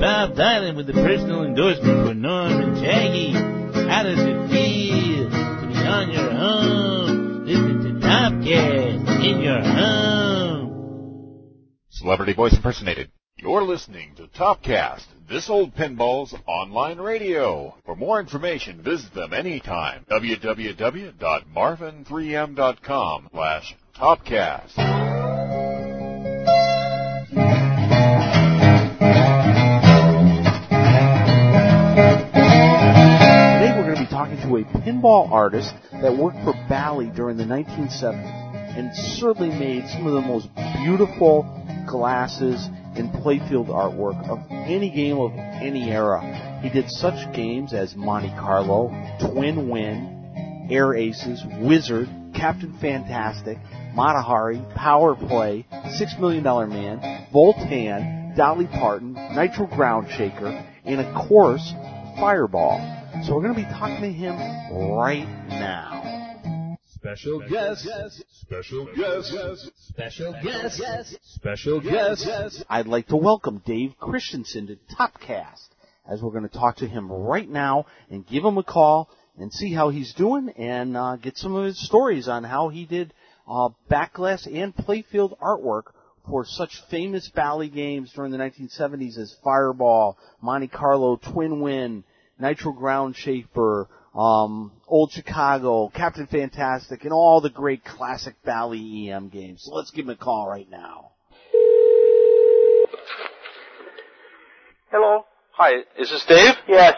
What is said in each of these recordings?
Bob Dylan with a personal endorsement for Norm and Shaggy. How does it feel to be on your own, listening to Topcast in your home? Celebrity voice impersonated. You're listening to Topcast, This Old Pinball's online radio. For more information, visit them anytime. www.marvin3m.com/Topcast. Talking to a pinball artist that worked for Bally during the 1970s and certainly made some of the most beautiful glasses and playfield artwork of any game of any era. He did such games as Monte Carlo, Twin Win, Air Aces, Wizard, Captain Fantastic, Mata Hari, Power Play, $6 Million Man, Voltan, Dolly Parton, Nitro Ground Shaker, and of course, Fireball. So we're going to be talking to him right now. Special guest. Special guest. Special guest. Special guest. I'd like to welcome Dave Christensen to Topcast, as we're going to talk to him right now and give him a call and see how he's doing and get some of his stories on how he did backglass and playfield artwork for such famous Bally games during the 1970s as Fireball, Monte Carlo, Twin Win, Nitro Ground Shaker, Old Chicago, Captain Fantastic, and all the great classic Bally EM games. So let's give him a call right now. Hello. Hi, is this Dave? Yes.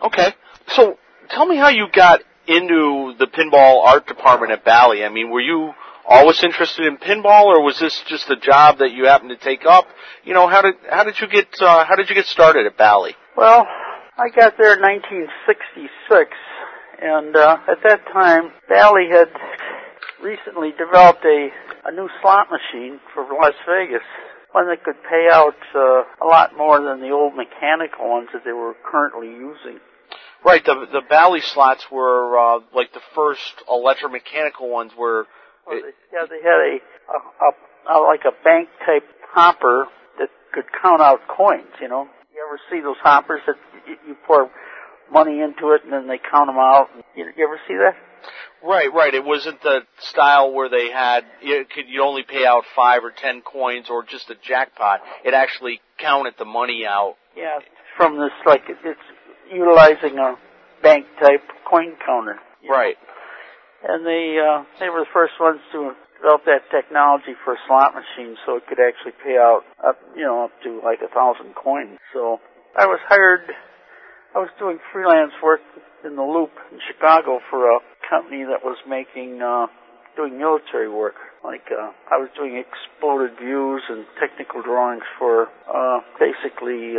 Okay. So tell me how you got into the pinball art department at Bally. I mean, were you always interested in pinball, or was this just a job that you happened to take up? You know, how did you get started at Bally? Well, I got there in 1966, and at that time, Bally had recently developed a new slot machine for Las Vegas, one that could pay out a lot more than the old mechanical ones that they were currently using. Right, the Bally slots were like the first electromechanical ones where... Well, they had like a bank-type hopper that could count out coins, you know. You ever see those hoppers that you pour money into it and then they count them out? You ever see that? Right. It wasn't the style where they had, you only pay out 5 or 10 coins or just a jackpot. It actually counted the money out. Yeah, from this, like, it's utilizing a bank-type coin counter. Right. Know? And they were the first ones to developed that technology for a slot machine so it could actually pay out up to like 1,000 coins. So I was hired. I was doing freelance work in the Loop in Chicago for a company that was making doing military work. Like I was doing exploded views and technical drawings for basically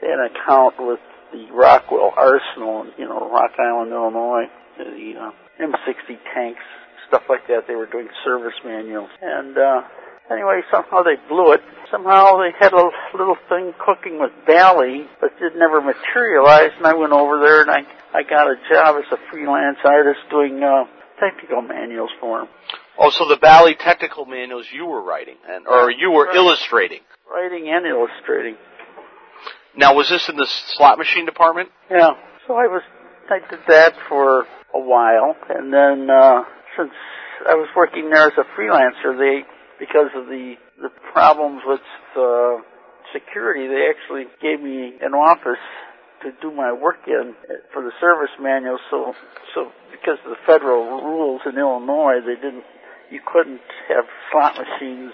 they had an account with the Rockwell Arsenal in Rock Island, Illinois, the M60 tanks. Stuff like that. They were doing service manuals. And anyway, somehow they blew it. Somehow they had a little thing cooking with Bally, but it never materialized. And I went over there and I got a job as a freelance artist doing technical manuals for them. Oh, so the Bally technical manuals you were writing, illustrating? Writing and illustrating. Now, was this in the slot machine department? Yeah. So I did that for a while, and then... Since I was working there as a freelancer, because of the problems with security, they actually gave me an office to do my work in for the service manual. So because of the federal rules in Illinois, you couldn't have slot machines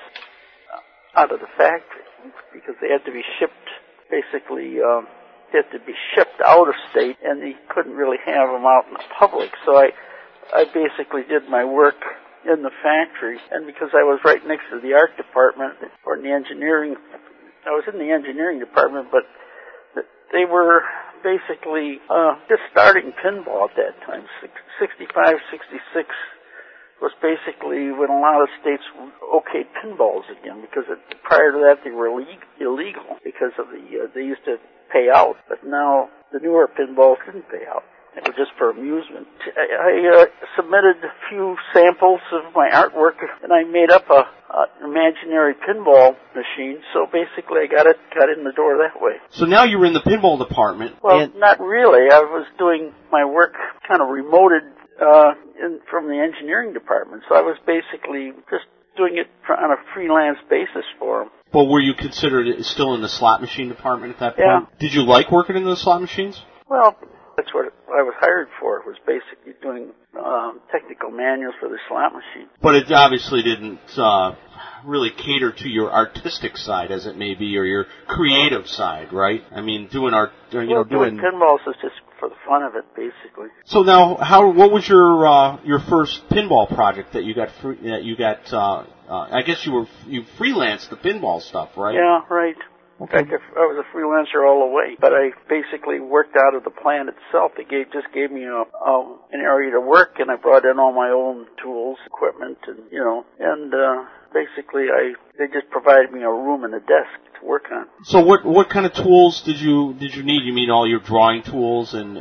out of the factory because they had to be shipped basically. They had to be shipped out of state, and they couldn't really have them out in the public. So I basically did my work in the factory, and because I was right next to the art department, or the engineering, I was in the engineering department, but they were basically just starting pinball at that time. 65, 66 was basically when a lot of states okayed pinballs again, because prior to that they were illegal because of they used to pay out, but now the newer pinballs didn't pay out. It was just for amusement. I submitted a few samples of my artwork, and I made up an imaginary pinball machine. So basically, I got in the door that way. So now you were in the pinball department. Well, not really. I was doing my work kind of remoted from the engineering department. So I was basically just doing it on a freelance basis for them. But were you considered still in the slot machine department at that point? Yeah. Did you like working in those slot machines? Well, that's what I was hired for, was basically doing technical manuals for the slot machine. But it obviously didn't really cater to your artistic side, as it may be, or your creative side, right? I mean, doing art, doing pinballs is just for the fun of it, basically. So now, what was your first pinball project that you got? I guess you freelanced the pinball stuff, right? Yeah, right. Okay. In fact, I was a freelancer all the way, but I basically worked out of the plant itself. They just gave me an area to work, and I brought in all my own tools, equipment, and basically they just provided me a room and a desk to work on. So what kind of tools did you need? You mean all your drawing tools and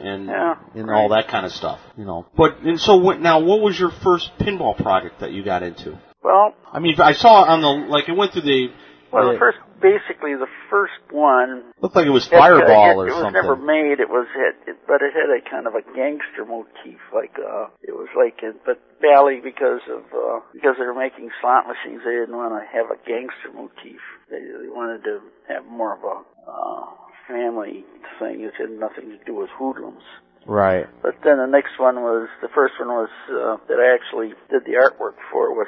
all that kind of stuff, But what was your first pinball project that you got into? Well, I mean, I saw it went through the. Well, the first one looked like it was Fireball or something. It was never made. It had a kind of a gangster motif, but Bally, because they were making slot machines, they didn't want to have a gangster motif. They wanted to have more of a family thing. It had nothing to do with hoodlums. Right. But then the first one was that I actually did the artwork for was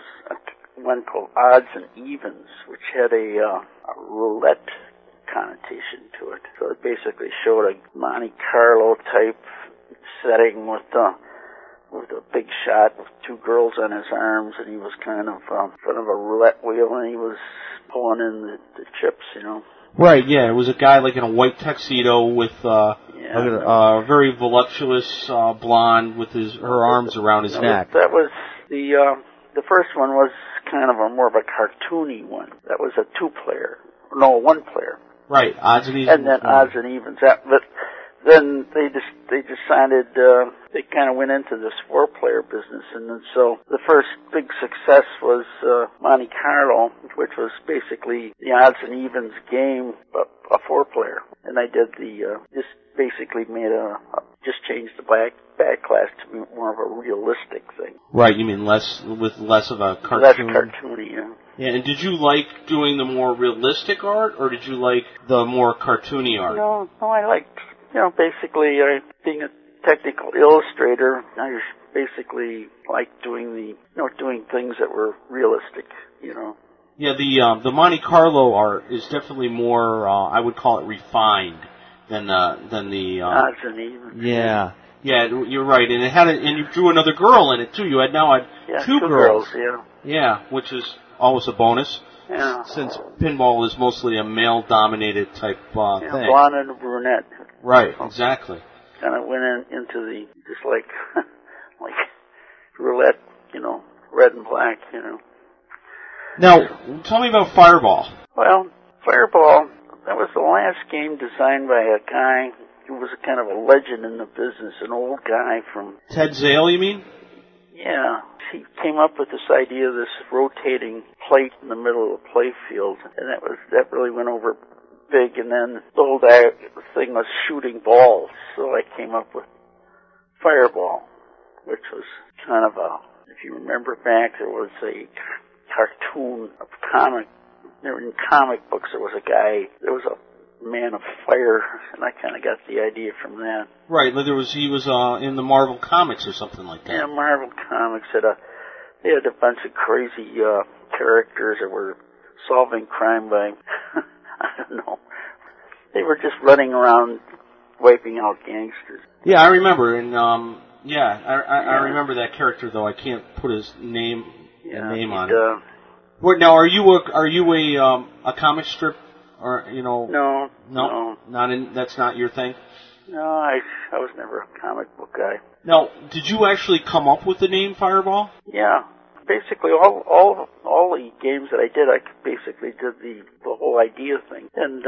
one called Odds and Evens, which had a roulette connotation to it. So it basically showed a Monte Carlo type setting with a big shot with two girls on his arms, and he was kind of in front of a roulette wheel, and he was pulling in the chips, Right, yeah, it was a guy like in a white tuxedo with a very voluptuous blonde with her arms around his neck. That was the first one was kind of more of a cartoony one. That was a one-player. Right, Odds and Evens. And then Odds and Evens. But then they decided they kind of went into this four-player business, and then so the first big success was Monte Carlo, which was basically the Odds and Evens game, but a four-player. And I did just changed the back class to be more of a realistic thing. Right, you mean less of a cartoon? Less cartoony, yeah. Yeah, and did you like doing the more realistic art, or did you like the more cartoony art? No, I liked, basically being a technical illustrator, I basically liked doing doing things that were realistic, Yeah, the Monte Carlo art is definitely more, I would call it refined. Than the Odds and Evens. Yeah, you're right, and and you drew another girl in it too. You had two girls. Yeah, which is always a bonus. Yeah. Since pinball is mostly a male-dominated type thing. Blonde and a brunette. Right, exactly. Kind of went into the just like roulette, red and black, Now, tell me about Fireball. Well, Fireball. That was the last game designed by a guy who was a kind of a legend in the business, an old guy from... Ted Zale, you mean? Yeah. He came up with this idea of this rotating plate in the middle of the play field, and that really went over big, and then the whole thing was shooting balls, so I came up with Fireball, which was kind of if you remember back, there was a cartoon of comic. In comic books, there was a man of fire, and I kind of got the idea from that. Right, he was in the Marvel comics or something like that. Yeah, Marvel comics had a bunch of crazy characters that were solving crime by, I don't know, they were just running around wiping out gangsters. Yeah, I remember, and I remember that character, though I can't put his name on it. Well, now, are you a comic strip ? No, that's not your thing. No, I was never a comic book guy. Now, did you actually come up with the name Fireball? Yeah, basically all the games that I did, I basically did the whole idea thing. And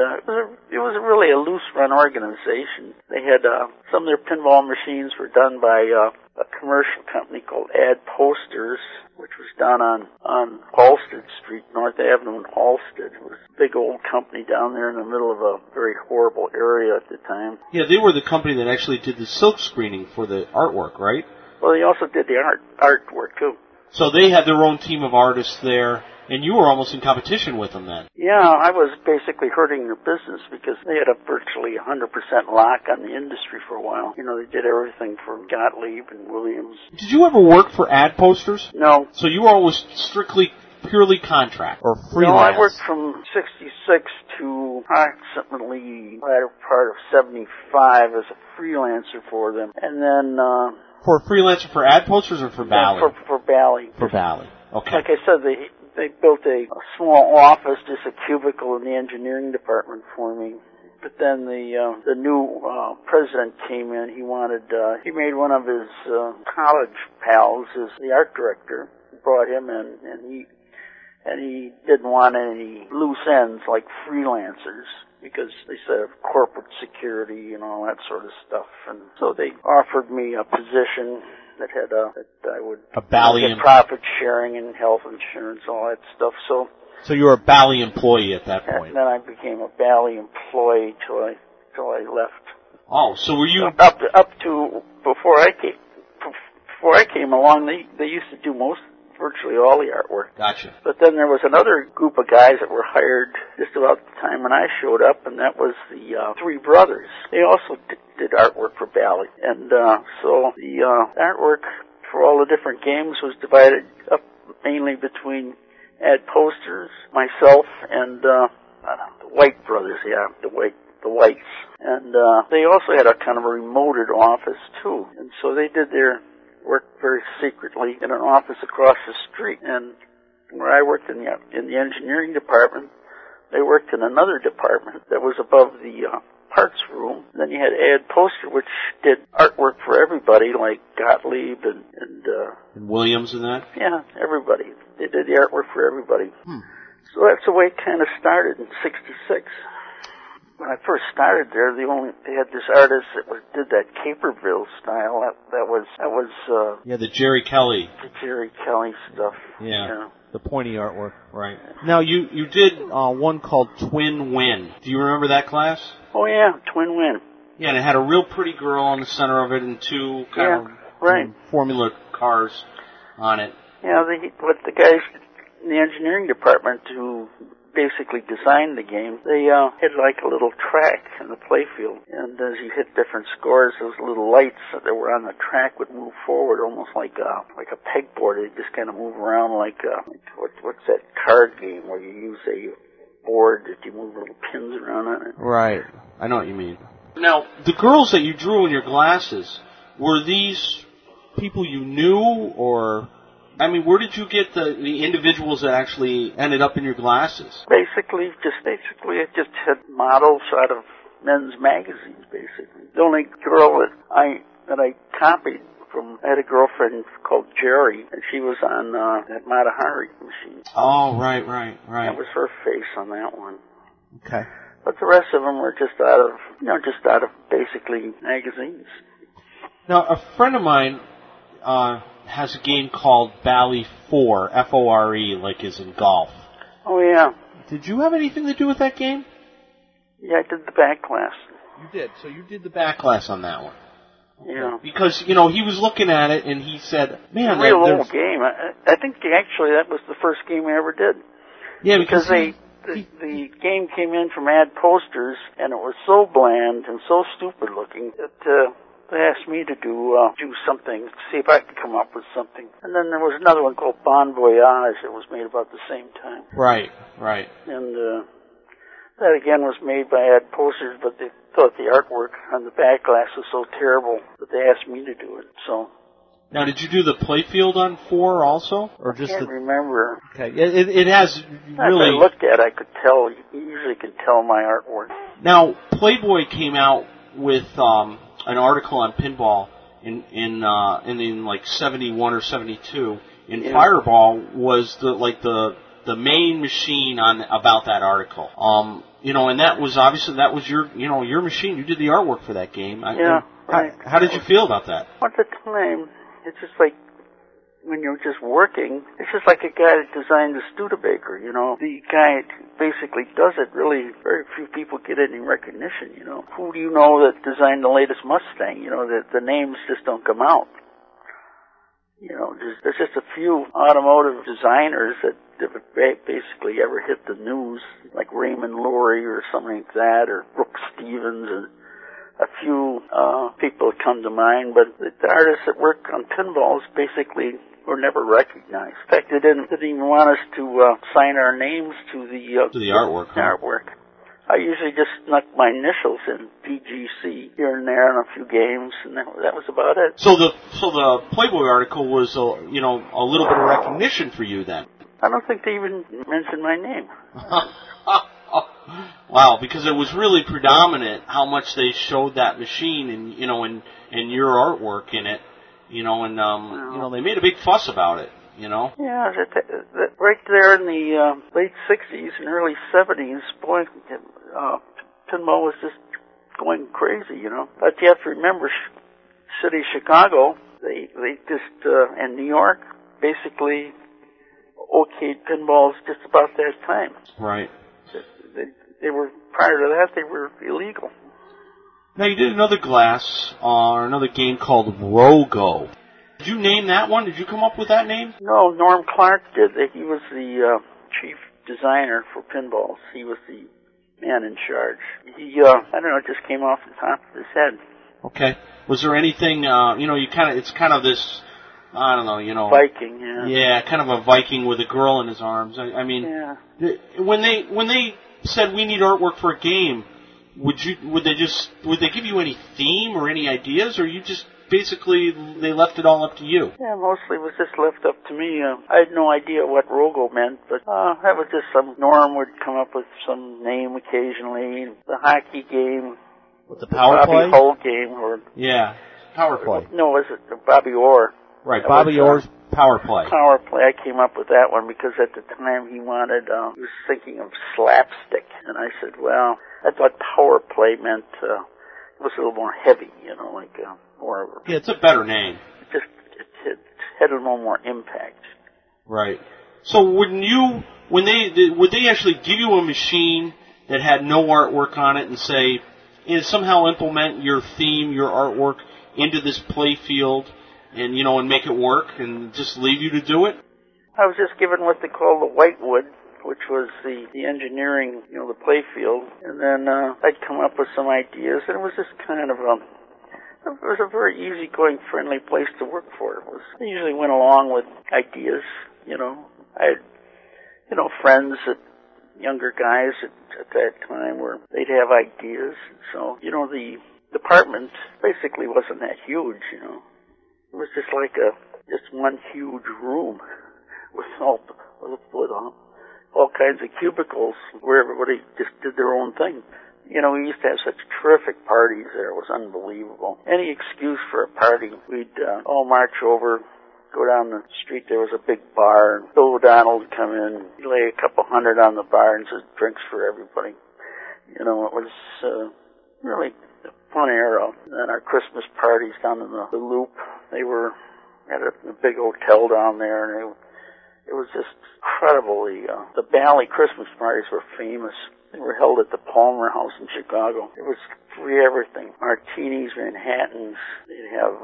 it was really a loose-run organization. They had some of their pinball machines were done by a commercial company called Ad Posters, which was down on Halsted Street, North Avenue in Halsted. It was a big old company down there in the middle of a very horrible area at the time. Yeah, they were the company that actually did the silk screening for the artwork, right? Well, they also did the artwork, too. So they had their own team of artists there, and you were almost in competition with them then. Yeah, I was basically hurting their business because they had a virtually 100% lock on the industry for a while. You know, they did everything from Gottlieb and Williams. Did you ever work for Ad Posters? No. So you were always strictly, purely contract or freelance? No, I worked from 66 to approximately the latter part of 75 as a freelancer for them. And then... for a freelancer, for Ad Posters or for Bally? Yeah, for Bally. For Bally, okay. Like I said, they built a small office, just a cubicle in the engineering department for me. But then the new president came in. He wanted he made one of his college pals as the art director. Brought him in, and he didn't want any loose ends like freelancers, because they said of corporate security and all that sort of stuff. And so they offered me a position that had that I would get profit sharing and health insurance, all that stuff. So you were a Bally employee at that point. And then I became a Bally employee till I left. Oh, so were you up to before I came along? They used to do most, virtually all the artwork. Gotcha. But then there was another group of guys that were hired just about the time when I showed up, and that was the three brothers. They also did artwork for Bally. And so the artwork for all the different games was divided up mainly between Ad Posters, myself, and the White brothers, the Whites. And they also had a kind of a remoted office, too. And so they did their worked very secretly in an office across the street, and where I worked in the engineering department, they worked in another department that was above the parts room. And then you had Ad Poster, which did artwork for everybody, like Gottlieb and Williams and that. Yeah, everybody. They did the artwork for everybody. Hmm. So that's the way it kind of started in '66. When I first started there, they had this artist that did that Caperville style. That was the Jerry Kelly. The Jerry Kelly stuff. Yeah. The pointy artwork. Right. Now you did one called Twin Win. Do you remember that class? Oh yeah, Twin Win. Yeah, and it had a real pretty girl in the center of it and two kind of formula cars on it. Yeah, what the guys in the engineering department who basically designed the game, they had like a little track in the playfield, and as you hit different scores, those little lights that were on the track would move forward, almost like a pegboard. They just kind of move around like what's that card game where you use a board that you move little pins around on it. Right, I know what you mean. Now, the girls that you drew in your glasses, were these people you knew, or? I mean, where did you get the individuals that actually ended up in your glasses? Basically, I just had models out of men's magazines, basically. The only girl that I copied from, I had a girlfriend called Jerry, and she was on that Mata Hari machine. Oh, right. That was her face on that one. Okay. But the rest of them were just out of basically magazines. Now, a friend of mine has a game called Bally 4, F-O-R-E, like is in golf. Oh, yeah. Did you have anything to do with that game? Yeah, I did the back glass. You did? So you did the back glass on that one. Okay. Yeah. Because, he was looking at it, and he said, man, it's a real old game. I think, actually, that was the first game I ever did. Yeah, because the game came in from Ad Posters, and it was so bland and so stupid-looking that... They asked me to do something, see if I could come up with something. And then there was another one called Bon Voyage that was made about the same time. Right. And that, again, was made by Ad Posters, but they thought the artwork on the back glass was so terrible that they asked me to do it. So. Now, did you do the playfield on 4 also? Or just I can't remember. Okay, it has really... As I looked at it, I could tell, usually could tell my artwork. Now, Playboy came out with... an article on pinball in like 71 or 72, in Fireball was the main machine on about that article. You know, and that was obviously that was your machine. You did the artwork for that game. Right. How did you feel about that? At the time, it's just like when you're just working, it's just like a guy that designed the Studebaker, you know. The guy basically does it, really. Very few people get any recognition, you know. Who do you know that designed the latest Mustang? You know, the names just don't come out. You know, there's just a few automotive designers that basically ever hit the news, like Raymond Lurie or something like that, or Brooke Stevens, and a few people come to mind, but the artists that work on pinballs basically were never recognized. In fact, they didn't even want us to sign our names to the artwork. I usually just snuck my initials in PGC here and there on a few games, and that was about it. So the Playboy article was a little bit of recognition for you then. I don't think they even mentioned my name. Wow, because it was really predominant how much they showed that machine and and your artwork in it, they made a big fuss about it, Yeah, right there in the late 60s and early 70s, boy, pinball was just going crazy, But you have to remember, city of Chicago, they just and New York basically okayed pinballs just about that time. Right. They were, prior to that, they were illegal. Now, you did another glass or another game called Rogo. Did you name that one? Did you come up with that name? No, Norm Clark did. He was the chief designer for pinballs. He was the man in charge. He, I don't know, it just came off the top of his head. Okay. Was there anything, it's kind of this, I don't know, Viking, yeah. Yeah, kind of a Viking with a girl in his arms. I mean, when they said we need artwork for a game, would they give you any theme or any ideas, or you just basically they left it all up to you? Yeah, mostly it was just left up to me. I had no idea what Rogo meant, but that was just some Norm would come up with some name occasionally. The hockey game, with the power play, Bobby Hull game, or yeah, power play. No, was it Bobby Orr? Right, Bobby Orr's Power Play. Power Play, I came up with that one because at the time he was thinking of slapstick. And I said, well, I thought Power Play meant, it was a little more heavy, like more of a... Yeah, it's a better name. It had a little more impact. Right. So would they actually give you a machine that had no artwork on it and say, somehow implement your theme, your artwork into this play field? And, and make it work and just leave you to do it? I was just given what they call the whitewood, which was the engineering, the play field. And then I'd come up with some ideas, and it was just kind of it was a very easygoing, friendly place to work for. I usually went along with ideas, I had, friends that, younger guys at that time where they'd have ideas. So, the department basically wasn't that huge, It was just like just one huge room with all kinds of cubicles where everybody just did their own thing. We used to have such terrific parties there. It was unbelievable. Any excuse for a party, we'd all march over, go down the street. There was a big bar, and Bill O'Donnell would come in, he'd lay a couple hundred on the bar and said drinks for everybody. It was really a fun era. And then our Christmas parties down in the Loop, they were at a big hotel down there, and it was just incredible. The Bally Christmas parties were famous. They were held at the Palmer House in Chicago. It was free everything. Martinis, Manhattans. They'd have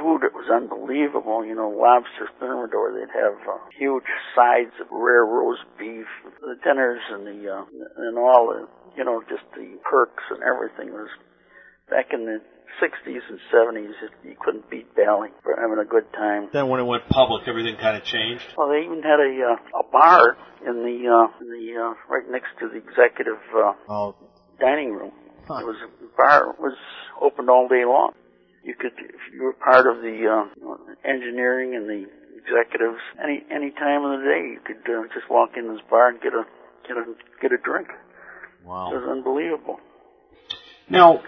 food that was unbelievable. Lobster thermidor. They'd have huge sides of rare roast beef. The dinners and and all the, just the perks and everything was back in the 60s and 70s, you couldn't beat Bally for having a good time. Then when it went public, everything kind of changed. Well, they even had a bar in the right next to the executive dining room. Huh. It was a bar, was open all day long. You could, if you were part of the engineering and the executives, any time of the day, you could just walk in this bar and get a drink. Wow, it was unbelievable. Now.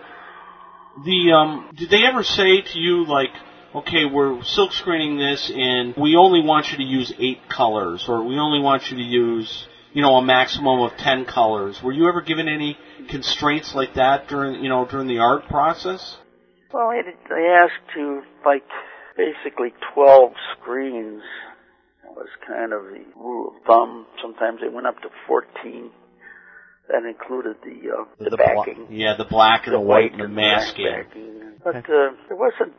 Did they ever say to you, like, okay, we're silk screening this and we only want you to use 8 colors, or we only want you to use, you know, a maximum of 10 colors. Were you ever given any constraints like that during the art process? Well, I asked to, like, basically 12 screens. That was kind of the rule of thumb. Sometimes they went up to 14. That included the backing. The black and the white and the masking. But there wasn't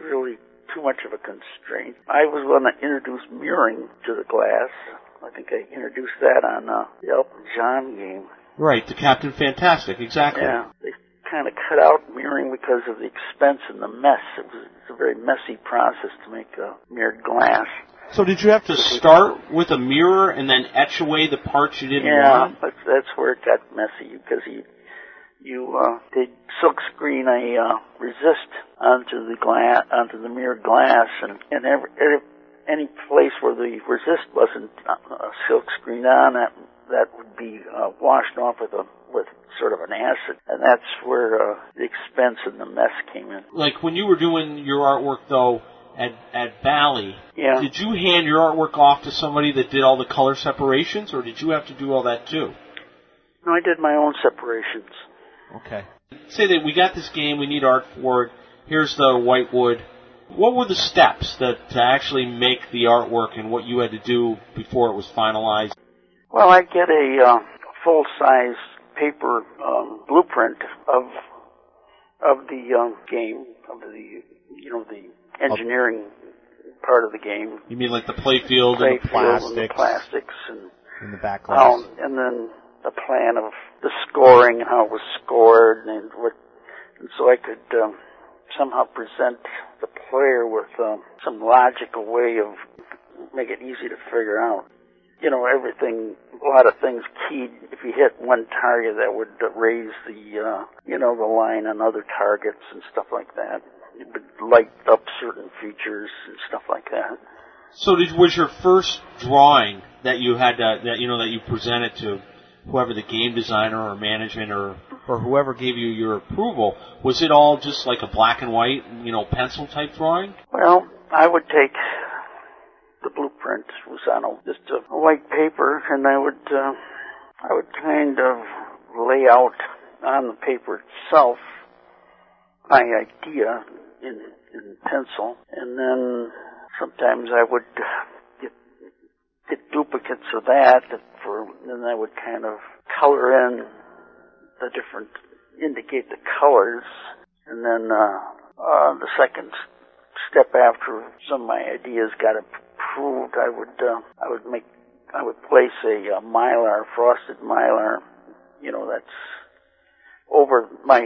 really too much of a constraint. I was going to introduce mirroring to the glass. I think I introduced that on the Elton John game. Right, the Captain Fantastic, exactly. Yeah, they kind of cut out mirroring because of the expense and the mess. It was a very messy process to make a mirrored glass. So did you have to start with a mirror and then etch away the parts you didn't want? Yeah, but that's where it got messy, because you did silkscreen a resist onto the mirrored glass, and any place where the resist wasn't silkscreened on, that would be washed off with sort of an acid, and that's where the expense and the mess came in. Like when you were doing your artwork, though, at Bally, did you hand your artwork off to somebody that did all the color separations, or did you have to do all that too? No, I did my own separations. Okay. Say that we got this game, we need art for it. Here's the white wood. What were the steps to actually make the artwork and what you had to do before it was finalized? Well, I'd get a full-size paper blueprint of the game, of the the engineering part of the game. You mean like the playfield and the plastics? And the plastics and the background, and then a plan of the scoring and how it was scored, and so I could somehow present the player with some logical way of make it easy to figure out. You know, everything, a lot of things keyed. If you hit one target, that would raise the line on other targets and stuff like that. It would light up certain features and stuff like that. So was your first drawing that you had that you presented to whoever, the game designer or management or whoever gave you your approval, was it all just like a black and white, pencil type drawing? Well, I would take the blueprint, was on just a white paper, and I would kind of lay out on the paper itself my idea in pencil, and then sometimes I would get duplicates of that, and I would kind of color in the different, indicate the colors, and then the second step after some of my ideas got approved, I would place a mylar, frosted mylar, that's over my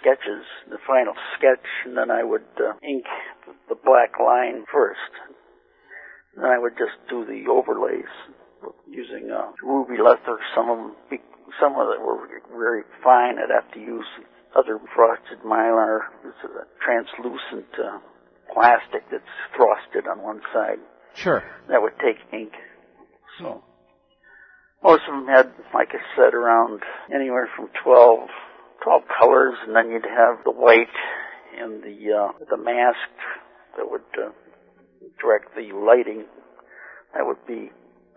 sketches, the final sketch, and then I would ink the black line first. And then I would just do the overlays using ruby leather. Some of them were very fine. I'd have to use other frosted mylar. It's a translucent plastic that's frosted on one side. Sure. That would take ink. So most of them had, like I said, around anywhere from 12 colors, and then you'd have the white and the mask that would direct the lighting. That would be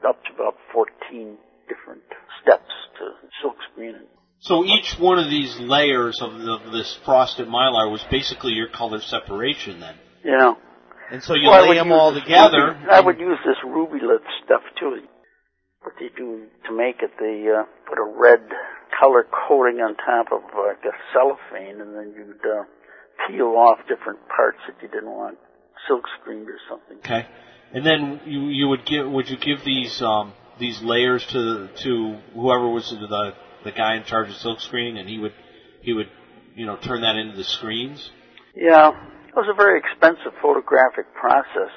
up to about 14 different steps to silk screening. So each one of these layers of this frosted mylar was basically your color separation then? Yeah. And so you lay them all together. I would use this ruby lip stuff too. What they do to make it, they put a red color coating on top of like a cellophane, and then you'd peel off different parts that you didn't want silk screened or something. Okay. And then would you give these layers to whoever was the guy in charge of silk screening, and he would turn that into the screens? Yeah, it was a very expensive photographic process.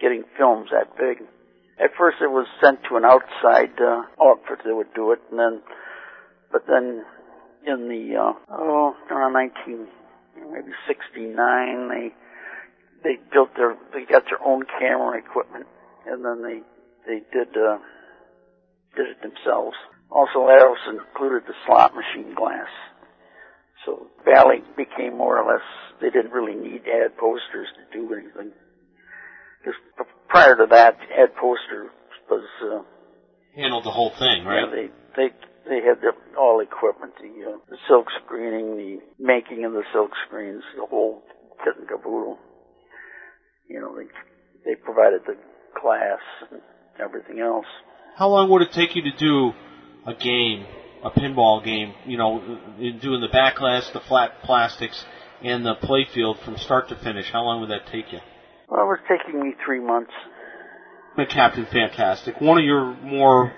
Getting films that big. At first, it was sent to an outside outfit that would do it, but then in the around 1969, they built they got their own camera equipment, and then they did it themselves. Also, that also included the slot machine glass. So Bally became more or less, they didn't really need Ad Posters to do anything. Because prior to that, Ad Poster was... handled the whole thing, right? Yeah, they had all equipment, the silk screening, the making of the silk screens, the whole kit and caboodle. They provided the class and everything else. How long would it take you to do a game, a pinball game, in doing the backlash, the flat plastics, and the play field from start to finish? How long would that take you? Well, it was taking me 3 months. The Captain Fantastic, one of the more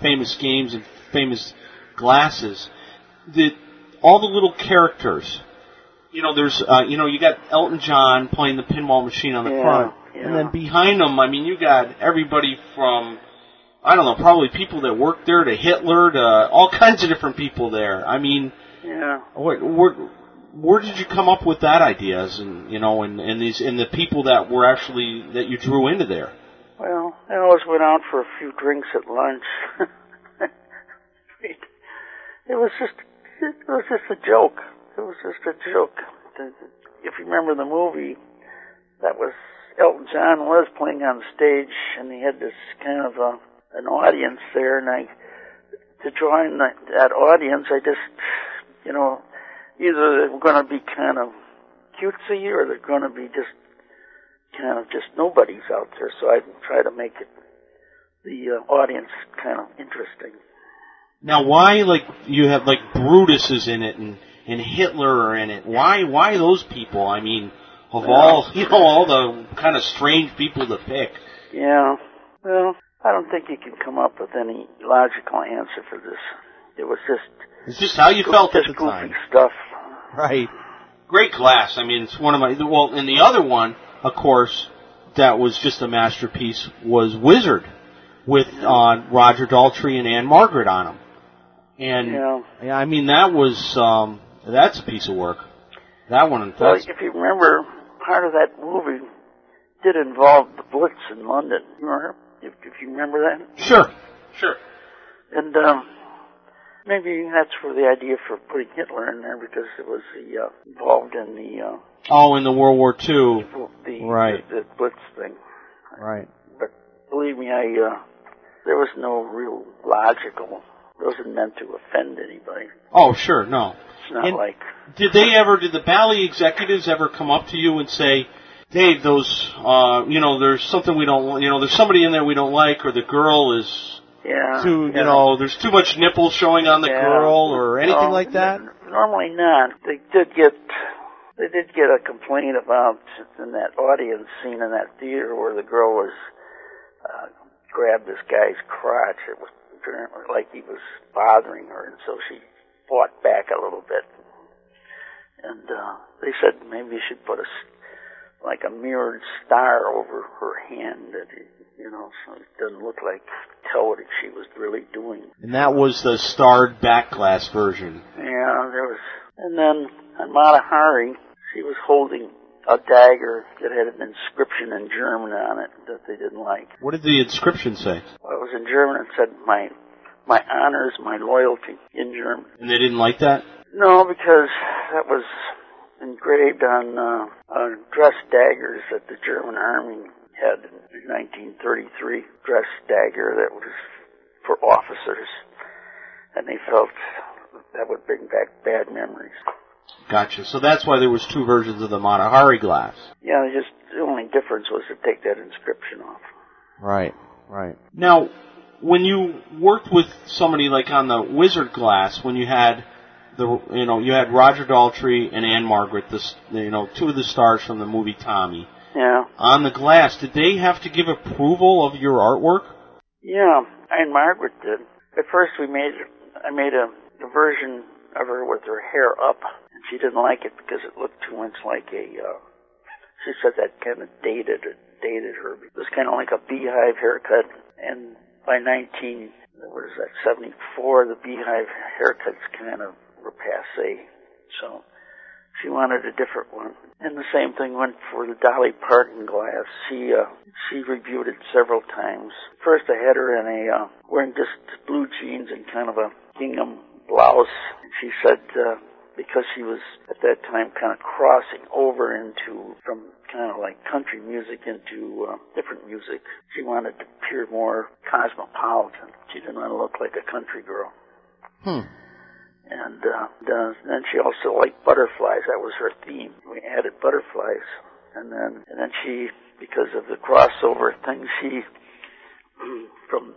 famous games and famous glasses. All the little characters, there's, you got Elton John playing the pinball machine on the front, and then behind him, you got everybody from, probably people that worked there to Hitler to all kinds of different people there. Where did you come up with that ideas and the people that were actually that you drew into there? Well, I always went out for a few drinks at lunch. It was just a joke. If you remember the movie, that was Elton John was playing on stage, and he had this kind of an audience there. And to join that audience, I just, either they're going to be kind of cutesy, or they're going to be just kind of just nobodies out there. So I try to make it the audience kind of interesting. Now, why you have Brutus is in it and Hitler are in it? Why those people? All the kind of strange people to pick. Yeah. Well, I don't think you can come up with any logical answer for this. It was just. It's just how you felt at the time. Stuff. Right. Great class. It's one of my... Well, and the other one, of course, that was just a masterpiece was Wizard with Roger Daltrey and Ann-Margret on him. And, that was... that's a piece of work. That one... Well, if you remember, part of that movie did involve the Blitz in London. If you remember that? Sure. And, maybe that's where the idea for putting Hitler in there, because it was involved in the... in the World War II. Right. The Blitz thing. Right. But believe me, there was no real logical... It wasn't meant to offend anybody. Oh, sure, no. It's not like... Did the Bally executives ever come up to you and say, Dave, those, there's something we don't... there's somebody in there we don't like, or the girl is... Yeah. There's too much nipple showing on the girl or anything like that? Normally not. They did get a complaint about in that audience scene in that theater where the girl was grabbed this guy's crotch. It was like he was bothering her, and so she fought back a little bit. And they said maybe you should put a mirrored star over her hand that so it doesn't look like tell what she was really doing. And that was the starred backlash version. Yeah, there was. And then on Mata Hari, she was holding a dagger that had an inscription in German on it that they didn't like. What did the inscription say? Well, it was in German. It said, my honor is my loyalty, in German. And they didn't like that? No, because that was engraved on dress daggers that the German army had in 1933, dress dagger that was for officers, and they felt that would bring back bad memories. Gotcha. So that's why there was two versions of the Mata Hari glass. Yeah, just the only difference was to take that inscription off. Right. Now, when you worked with somebody like on the Wizard glass, when you had you had Roger Daltrey and Ann-Margret, two of the stars from the movie Tommy. Yeah. On the glass, did they have to give approval of your artwork? Yeah, Ann-Margret did. At first, I made a version of her with her hair up, and she didn't like it because it looked too much like she said that kind of dated her. It was kind of like a beehive haircut, and by 1974, the beehive haircuts kind of were passé, so... She wanted a different one. And the same thing went for the Dolly Parton glass. She reviewed it several times. First I had her in wearing just blue jeans and kind of a gingham blouse. And she said, the because he was at that time kind of crossing over into, from kind of like country music into different music. She wanted to appear more cosmopolitan. She didn't want to look like a country girl. Hmm. And then she also liked butterflies. That was her theme. We added butterflies. And then she, because of the crossover thing, she, from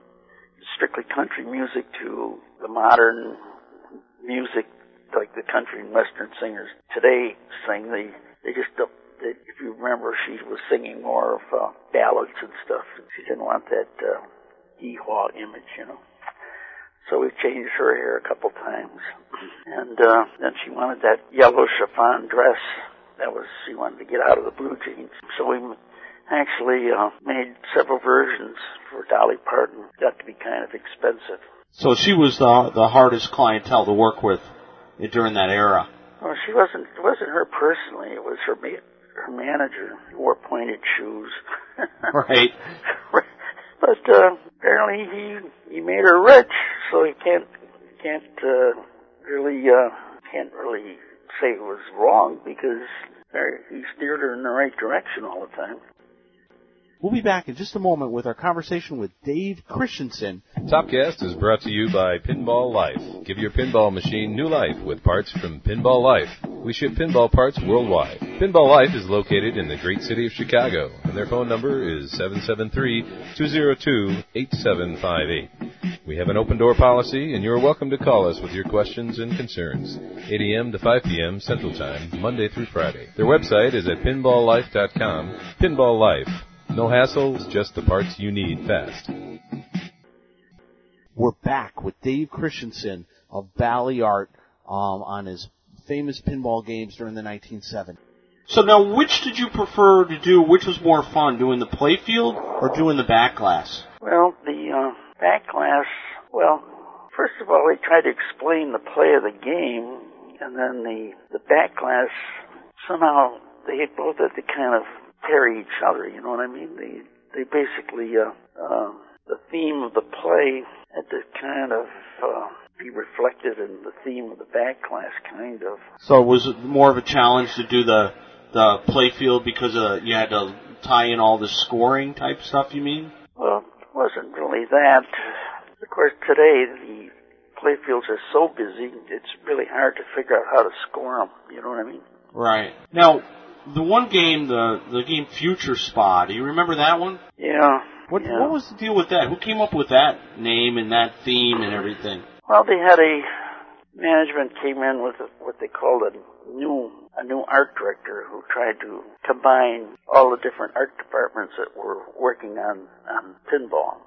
strictly country music to the modern music, like the country and western singers today sing, they just, if you remember, she was singing more of ballads and stuff. She didn't want that hee-haw image, you know. So we changed her hair a couple times. And then she wanted that yellow chiffon dress. That was, she wanted to get out of the blue jeans. So we actually made several versions for Dolly Parton. It got to be kind of expensive. So she was the hardest clientele to work with during that era. Well, she wasn't. It wasn't her personally. It was her manager. He wore pointed shoes. Right. But apparently he made her rich, so he can't really say it was wrong, because he steered her in the right direction all the time. We'll be back in just a moment with our conversation with Dave Christensen. Topcast is brought to you by Pinball Life. Give your pinball machine new life with parts from Pinball Life. We ship pinball parts worldwide. Pinball Life is located in the great city of Chicago, and their phone number is 773-202-8758. We have an open-door policy, and you're welcome to call us with your questions and concerns, 8 a.m. to 5 p.m. Central Time, Monday through Friday. Their website is at pinballlife.com. Pinball Life. No hassle, just the parts you need fast. We're back with Dave Christensen of Bally Art on his famous pinball games during the 1970s. So now, which did you prefer to do? Which was more fun, doing the playfield or doing the back glass? Well, the back glass, well, first of all, they tried to explain the play of the game, and then the back glass, somehow they both had to kind of carry each other, you know what I mean? They basically, the theme of the play had to kind of be reflected in the theme of the back class, kind of. So was it more of a challenge to do the play field because you had to tie in all the scoring type stuff, you mean? Well, it wasn't really that. Of course, today the play fields are so busy, it's really hard to figure out how to score them, you know what I mean? Right. Now, the one game, the game Future Spa, do you remember that one? Yeah. What was the deal with that? Who came up with that name and that theme and everything? Well, they had management came in with what they called a new art director who tried to combine all the different art departments that were working on pinball.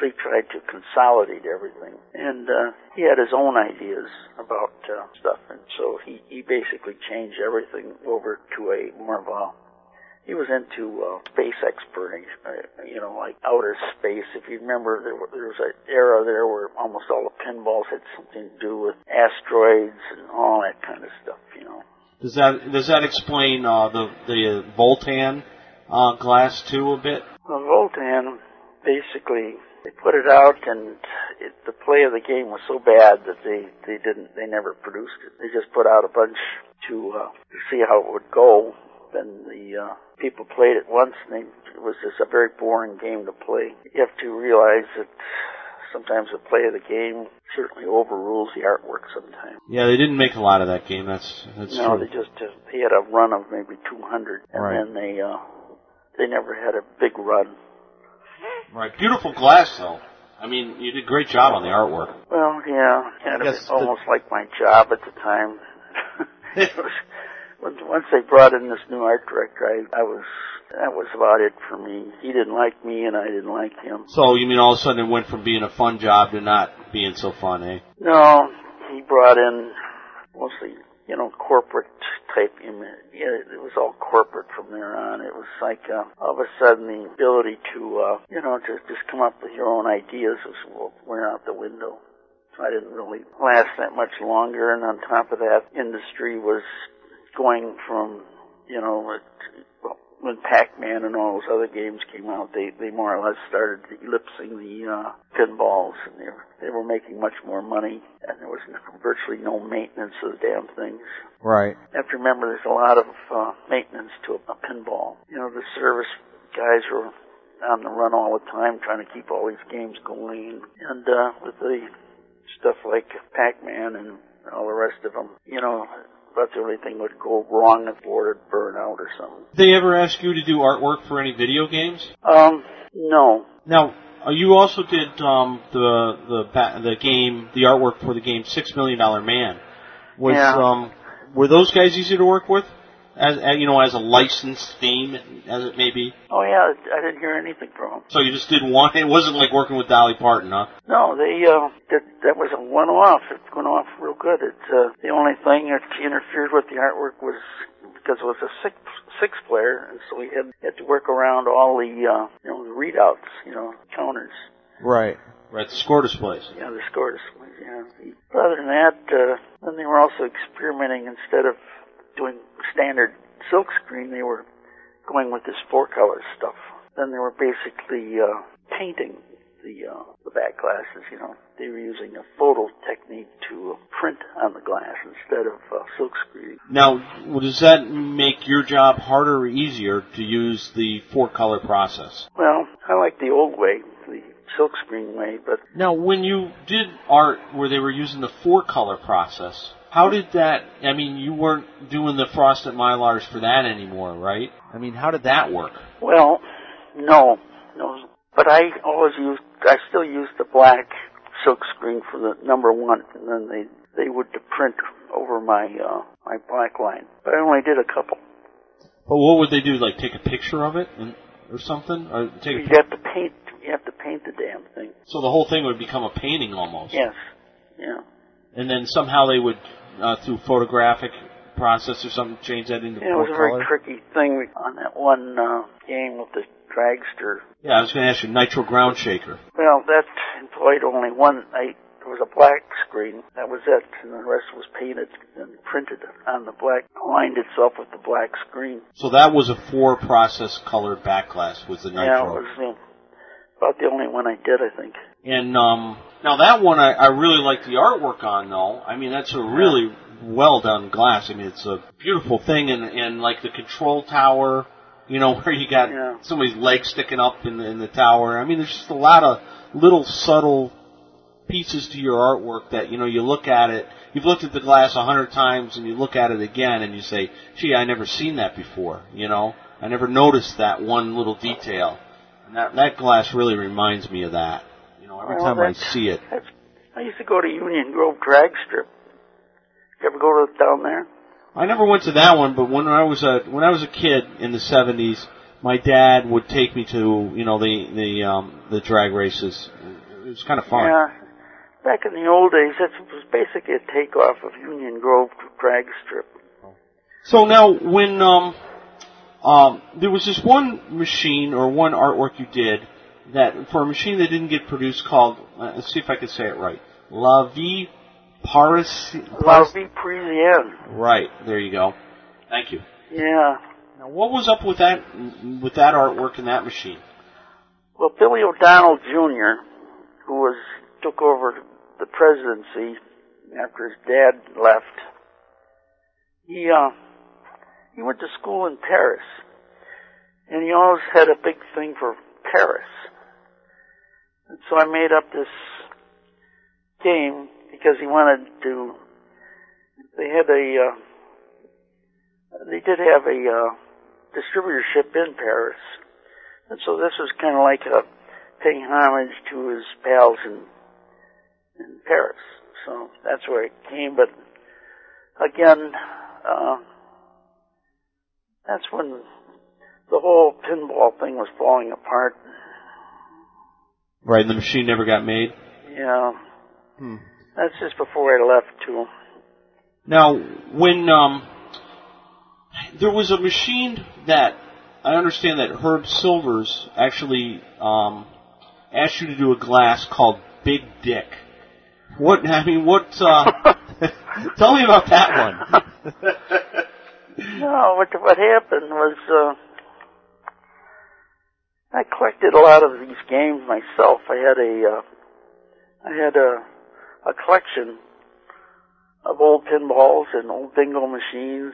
So he tried to consolidate everything. And he had his own ideas about stuff. And so he basically changed everything over to a more of a... He was into space exploration, you know, like outer space. If you remember, there was an era there where almost all the pinballs had something to do with asteroids and all that kind of stuff, you know. Does that explain the Voltan glass, too, a bit? Well, Voltan, basically... They put it out, and the play of the game was so bad that they never produced it. They just put out a bunch to see how it would go. Then the people played it once, and it was just a very boring game to play. You have to realize that sometimes the play of the game certainly overrules the artwork sometimes. Yeah, they didn't make a lot of that game. That's no, true. They just they had a run of maybe 200, and right. Then they never had a big run. Right, beautiful glass, though. I mean, you did a great job on the artwork. Well, yeah, kind of almost like my job at the time. Once they brought in this new art director, that was about it for me. He didn't like me, and I didn't like him. So you mean all of a sudden it went from being a fun job to not being so fun, eh? No, he brought in mostly, you know, corporate type image. Yeah, it was all corporate from there on. It was like all of a sudden the ability to, you know, just come up with your own ideas went out the window. So I didn't really last that much longer. And on top of that, industry was going from, you know, when Pac-Man and all those other games came out, they more or less started ellipsing the pinballs, and they were making much more money, and there was virtually no maintenance of the damn things. Right. You have to remember there's a lot of maintenance to a pinball. You know, the service guys were on the run all the time trying to keep all these games going, and with the stuff like Pac-Man and all the rest of them, you know, about the only thing would go wrong if it burn out or something. Did they ever ask you to do artwork for any video games? No. Now, you also did the game, the artwork for the game $6 Million Man. Were those guys easy to work with? As you know, as a licensed theme, as it may be. Oh yeah, I didn't hear anything from them. So you just didn't want it? Wasn't like working with Dolly Parton, huh? No, they that was a one-off. It went off real good. The only thing that interfered with the artwork was because it was a six player, and so we had to work around all the the readouts, counters. Right. Right, the score displays. Yeah, the score displays. Yeah. But other than that, then they were also experimenting instead of doing standard silkscreen, they were going with this four-color stuff. Then they were basically painting the back glasses, They were using a photo technique to print on the glass instead of silkscreen. Now, does that make your job harder or easier to use the four-color process? Well, I like the old way, the silkscreen way, but... Now, when you did art where they were using the four-color process... How did that, you weren't doing the frosted Mylars for that anymore, right? How did that work? Well, no. But I still used the black silk screen for the number one, and then they would print over my black line. But I only did a couple. But what would they do, like take a picture of it or something? Or you have to paint the damn thing. So the whole thing would become a painting almost? Yes, yeah. And then somehow they would... through photographic process or something, change that into four color? It was a very tricky thing on that one game with the dragster. Yeah, I was going to ask you, Nitro Ground Shaker. Well, that employed only one. There was a black screen. That was it. And the rest was painted and printed on the black, lined itself with the black screen. So that was a four-process colored backglass, was the Nitro. Yeah, it was about the only one I did, I think. And now that one I really like the artwork on, though. That's a really well-done glass. It's a beautiful thing. And like the control tower, where you got somebody's leg sticking up in the tower. There's just a lot of little subtle pieces to your artwork that, you look at it. You've looked at the glass 100 times, and you look at it again, and you say, gee, I never seen that before, I never noticed that one little detail. And that glass really reminds me of that. Every time I see it. I used to go to Union Grove Drag Strip. You ever go down there? I never went to that one, but when I was a kid in the 70s, my dad would take me to the drag races. It was kind of fun. Yeah, back in the old days, that was basically a takeoff of Union Grove Drag Strip. So now when there was this one machine or one artwork you did. That for a machine that didn't get produced called, let's see if I can say it right, La Vie Parisienne. La Vie Parisienne. Right, there you go. Thank you. Yeah. Now, what was up with that artwork and that machine? Well, Billy O'Donnell Jr., who took over the presidency after his dad left, he went to school in Paris, and he always had a big thing for Paris. And so I made up this game because he wanted to. They did have a distributorship in Paris, and so this was kind of like paying homage to his pals in Paris. So that's where it came. But again, that's when the whole pinball thing was falling apart. Right, and the machine never got made? Yeah. That's just before I left, too. Now, when, there was a machine that, I understand that Herb Silvers actually, asked you to do a glass called Big Dick. Tell me about that one. No, what happened was, I collected a lot of these games myself. I had a collection of old pinballs and old bingo machines,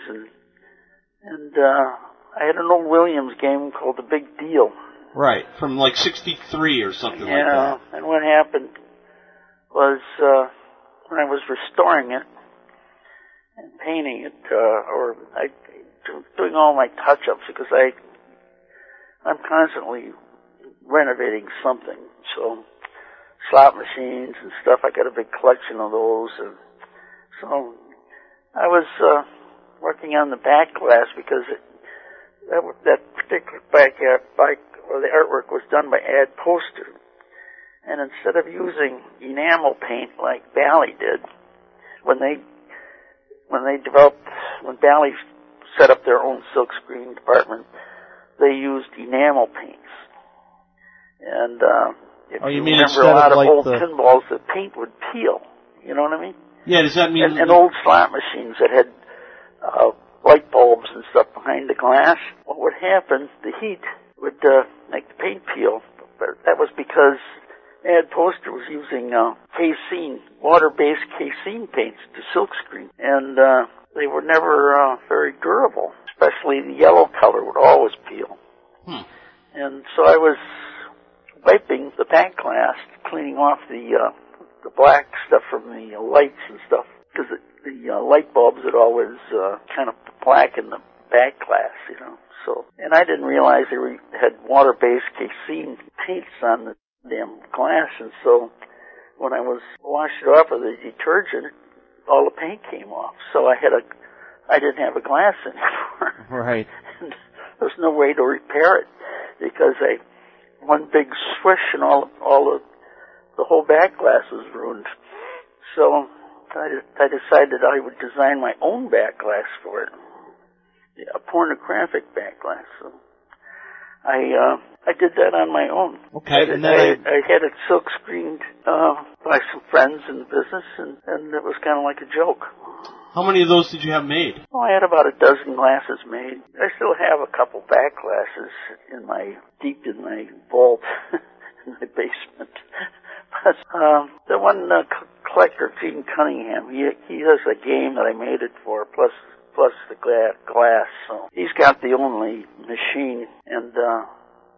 and I had an old Williams game called The Big Deal. Right, from like 63 or something like that. Yeah, and what happened was when I was restoring it and painting it, doing all my touch-ups, because I'm constantly renovating something. So slot machines and stuff, I got a big collection of those. And so I was working on the back glass because that particular back or the artwork was done by Ad Posters. And instead of using enamel paint like Bally did, when Bally set up their own silkscreen department, they used enamel paints. And if you remember a lot of like old pinballs, the paint would peel. You know what I mean? Yeah, does that mean... And old slot machines that had light bulbs and stuff behind the glass. What would happen, the heat would make the paint peel. But that was because Ad Poster was using water-based casein paints to silkscreen. And they were never very durable, especially the yellow color would always peel. Hmm. And so I was wiping the paint glass, cleaning off the black stuff from the lights and stuff, because the light bulbs would always kind of blacken the back glass, you know. So, and I didn't realize they had water-based casein paints on the damn glass, and so when I was washing it off with the detergent, all the paint came off. So I didn't have a glass anymore. Right. And there was no way to repair it because one big swish and all the whole back glass was ruined. So I decided I would design my own back glass for it, a pornographic back glass. So I did that on my own. Okay. And then I had it silk screened by some friends in the business, and it was kind of like a joke. How many of those did you have made? Oh, I had about a dozen glasses made. I still have a couple back glasses in my vault in my basement. But the one collector, Gene Cunningham, he has a game that I made it for, plus the glass. So he's got the only machine and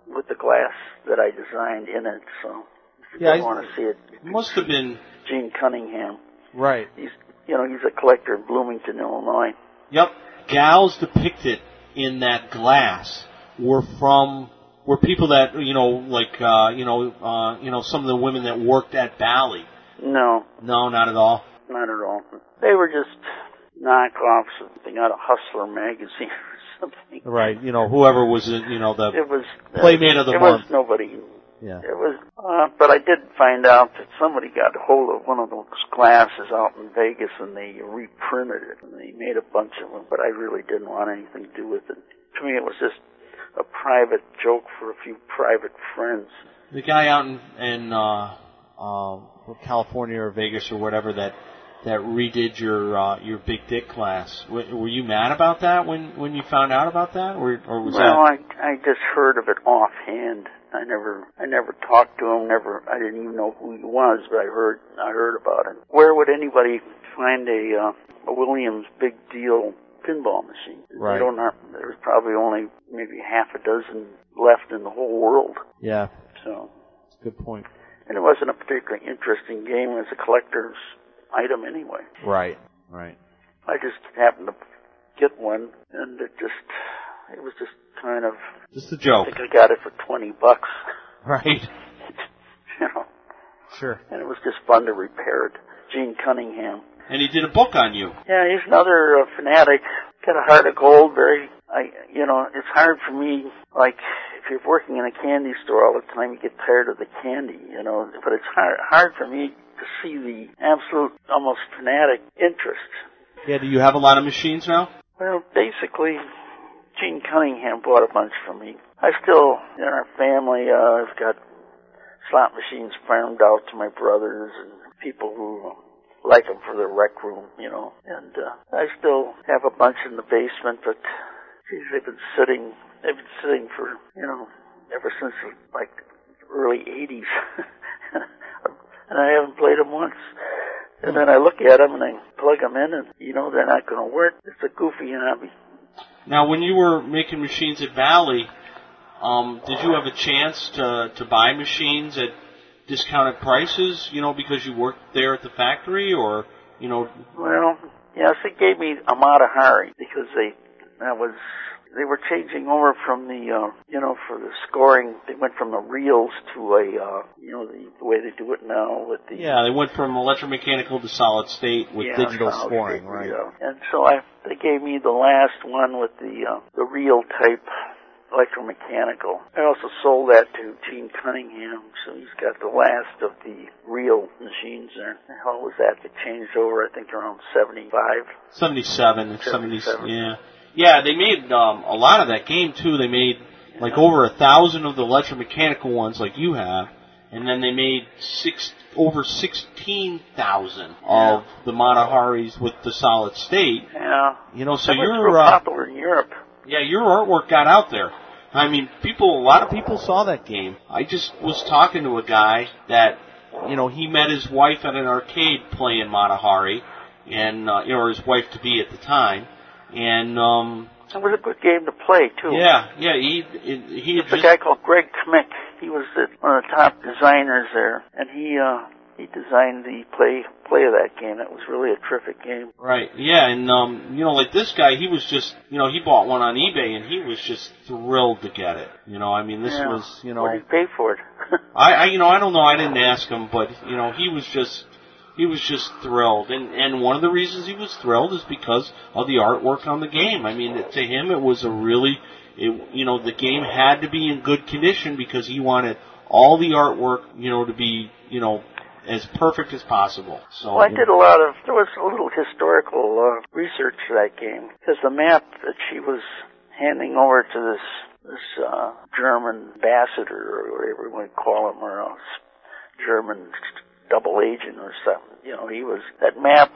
with the glass that I designed in it. So if you want to see it, must have been Gene Cunningham. Right. He's a collector in Bloomington, Illinois. Yep. Gals depicted in that glass were people that some of the women that worked at Bally. No, not at all. Not at all. They were just knockoffs of something out of Hustler magazine or something. Right. Whoever was the Playmate of the Month. It was nobody. Yeah. It was, but I did find out that somebody got hold of one of those glasses out in Vegas and they reprinted it and they made a bunch of them, but I really didn't want anything to do with it. To me, it was just a private joke for a few private friends. The guy out in California or Vegas or whatever that redid your big dick class. Were you mad about that when you found out about that, or was that? Well, I just heard of it offhand. I never talked to him. I didn't even know who he was, but I heard about it. Where would anybody find a Williams Big Deal pinball machine? Right. There's probably only maybe half a dozen left in the whole world. Yeah. So. That's a good point. And it wasn't a particularly interesting game as a collector's item anyway. Right. I just happened to get one, and it was just kind of... Just a joke. I think I got it for $20. Right. Sure. And it was just fun to repair it. Gene Cunningham. And he did a book on you. Yeah, he's another fanatic. Got a heart of gold, it's hard for me, like, if you're working in a candy store all the time, you get tired of the candy, but it's hard for me to see the absolute, almost fanatic interest. Yeah, do you have a lot of machines now? Well, basically, Gene Cunningham bought a bunch for me. I still, in our family, I've got slot machines farmed out to my brothers and people who like them for their rec room, and I still have a bunch in the basement, but they've been sitting for, ever since like early 80s. And I haven't played them once. And then I look at them and I plug them in and, you know, they're not going to work. It's a goofy hobby. Now, when you were making machines at Bally, did you have a chance to buy machines at discounted prices, you know, because you worked there at the factory or, you know? Well, yes, it gave me a Mata Hari because they were changing over from the, for the scoring. They went from the reels to the way they do it now with the... Yeah, they went from electromechanical to solid state with digital scoring, right? Yeah. And so they gave me the last one with the reel type electromechanical. I also sold that to Gene Cunningham, so he's got the last of the reel machines there. How was that? It changed over, I think, around 75. 77. Yeah. Yeah, they made a lot of that game, too. They made, like, over 1,000 of the electromechanical ones like you have, and then they made over 16,000 of the Mata Haris with the solid state. Yeah. You know, so you're popular in Europe. Yeah, your artwork got out there. I mean, a lot of people saw that game. I just was talking to a guy that, you know, he met his wife at an arcade playing Mata Hari, and, or his wife-to-be at the time. And it was a good game to play too. Yeah. He It's a guy called Greg Kmick. He was one of the top designers there, and he designed the play of that game. That was really a terrific game. Right. Yeah, and like this guy, he was just he bought one on eBay, and he was just thrilled to get it. You know, I mean, this was what did he pay for it? I don't know. I didn't ask him, but he was just thrilled, and one of the reasons he was thrilled is because of the artwork on the game. I mean, to him, it was the game had to be in good condition because he wanted all the artwork, to be, as perfect as possible. So I did there was a little historical research to that game because the map that she was handing over to this German ambassador or whatever you want to call him, or German double agent or something. He was, that map,